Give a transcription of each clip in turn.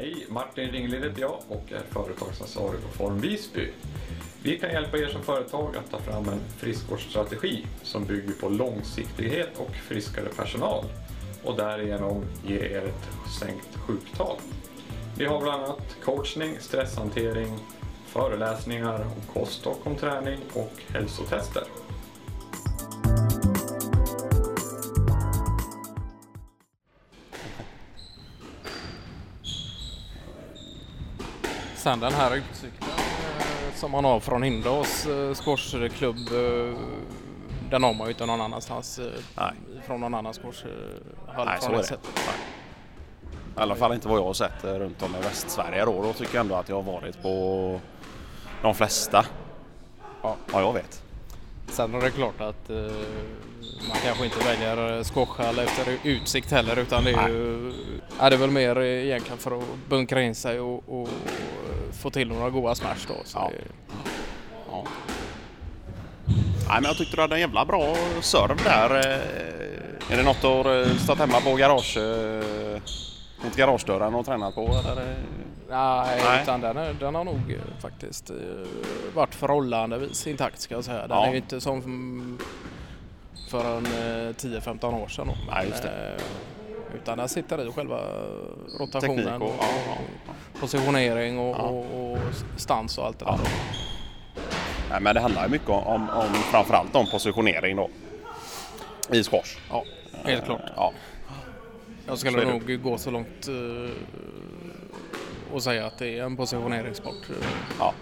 Hej, Martin Ringlid heter jag och är företagsansvarig på Formvisby. Vi kan hjälpa er som företag att ta fram en friskvårdsstrategi som bygger på långsiktighet och friskare personal och därigenom ge er ett sänkt sjuktal. Vi har bland annat coachning, stresshantering, föreläsningar om kost och om träning och hälsotester. Sen den här utsikten som man har från Hindås squashklubb, den har man ju inte någon annanstans. Nej. Från någon annan squashhall. Nej, så är det. I alla fall inte vad jag har sett runt om i Västsverige då tycker jag ändå att jag har varit på de flesta. Ja, jag vet. Sen är det klart att man kanske inte väljer squashhall efter utsikt heller, utan det är ju, är det väl mer egentligen för att bunkra in sig och få till några goda smash då. Så ja. Ja. Nej, men jag tyckte du hade en jävla bra serv där. Är det något du har stått hemma på garagedörren och tränat på? Eller? Nej, utan den har nog faktiskt varit förhållandevis intakt, ska jag säga. Den är ju inte som för en 10-15 år sedan. Då. Nej, just det. Utan där sitter i själva rotationen och positionering och stans och allt det där. Nej, men det handlar ju mycket om framförallt om positionering då. I squash. Ja, helt klart. Ja. Jag skulle nog gå så långt och säga att det är en positioneringssport. Ja.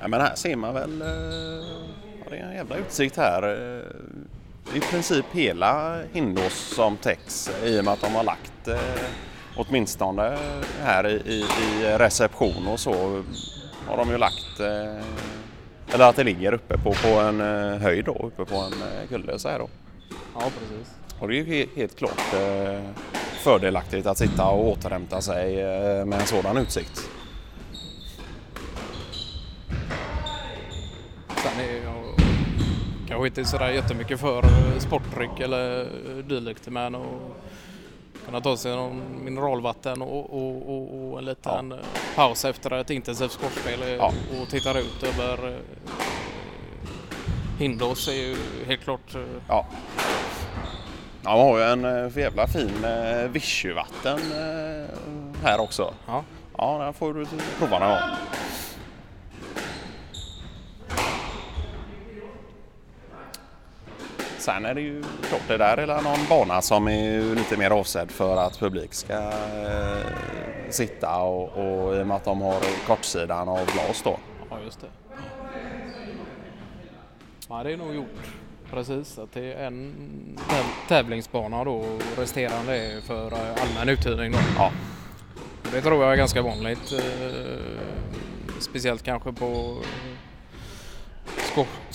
Ja, men här ser man väl det är en jävla utsikt här. I princip hela Hindås som täcks i och med att de har lagt åtminstone här i reception och så har de ju lagt eller att det ligger uppe på en höjd då, uppe på en kulle så här då. Ja, precis. Och det är ju helt klart fördelaktigt att sitta och återhämta sig med en sådan utsikt. Sen är jag kanske inte sådär jättemycket för sportdryck eller dylikt, men och kunna ta sig någon mineralvatten och en liten paus efter ett intensivt sportspel och tittar ut över Hindås är ju helt klart... Ja, man har ju en jävla fin vichyvatten här också. Ja. Ja, där får du prova någon gång. Sen är det ju klart det där eller någon bana som är lite mer avsedd för att publik ska sitta och i och med att de har kortsidan av glas då. Ja, just det. Ja, det är nog gjort. Precis, att det är en tävlingsbana då, resterande är för allmän uthyrning då. Ja. Det tror jag är ganska vanligt, speciellt kanske på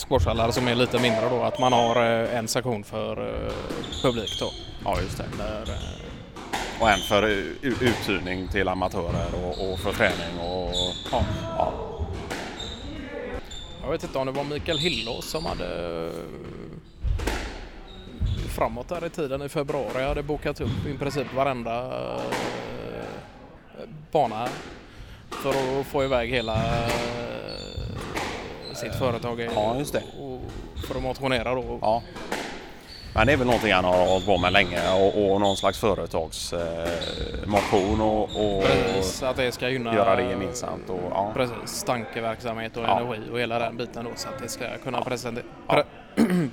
squashhallar som är lite mindre då, att man har en sektion för publik då. Ja, just det. Där, och en för uthyrning till amatörer och för träning och... Ja. Jag vet inte om det var Mikael Hillås som hade... framåt där i tiden i februari hade bokat upp i princip varenda bana för att få iväg hela sitt företag just det. Och för att motionera då. Ja. Men det är väl någonting han har hållit på med länge och någon slags företagsmotion och precis, att det ska gynna göra det gemensamt och precis, tankeverksamhet och energi och hela den biten då, så att det ska kunna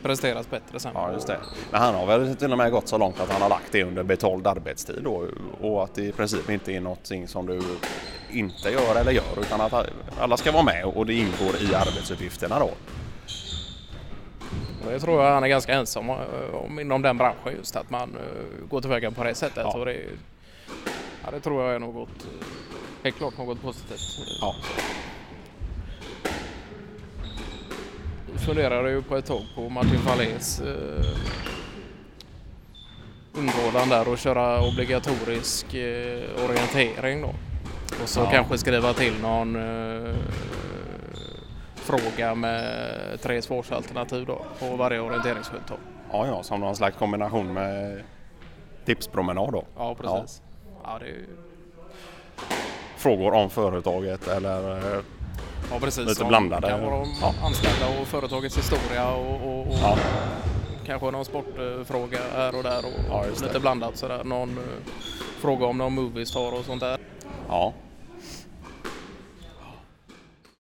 presteras bättre sen. Ja, just det. Men han har väl till och med gått så långt att han har lagt det under betald arbetstid då, och att det i princip inte är någonting som du inte gör eller gör, utan att alla ska vara med och det ingår i arbetsuppgifterna då. Jag tror att han är ganska ensam om inom den branschen just att man går tillväga på det sättet. Ja. Och det tror jag är något, helt klart något positivt. Ja. Funderade ju på ett tag på Martin Wallens inbjudan där och köra obligatorisk orientering då. Och så kanske skriva till någon fråga med 3 svarsalternativ då på varje orienteringsskylt då. Ja, som någon slags kombination med tipspromenad då. Ja, precis. Ja. ja, det är ju... frågor om företaget eller ja, precis, lite blandade. Kan vara anställda och företagets historia och ja. Kanske någon sportfråga här och där och ja, lite blandat sådär. Någon fråga om någon movies tar och sånt där. Ja.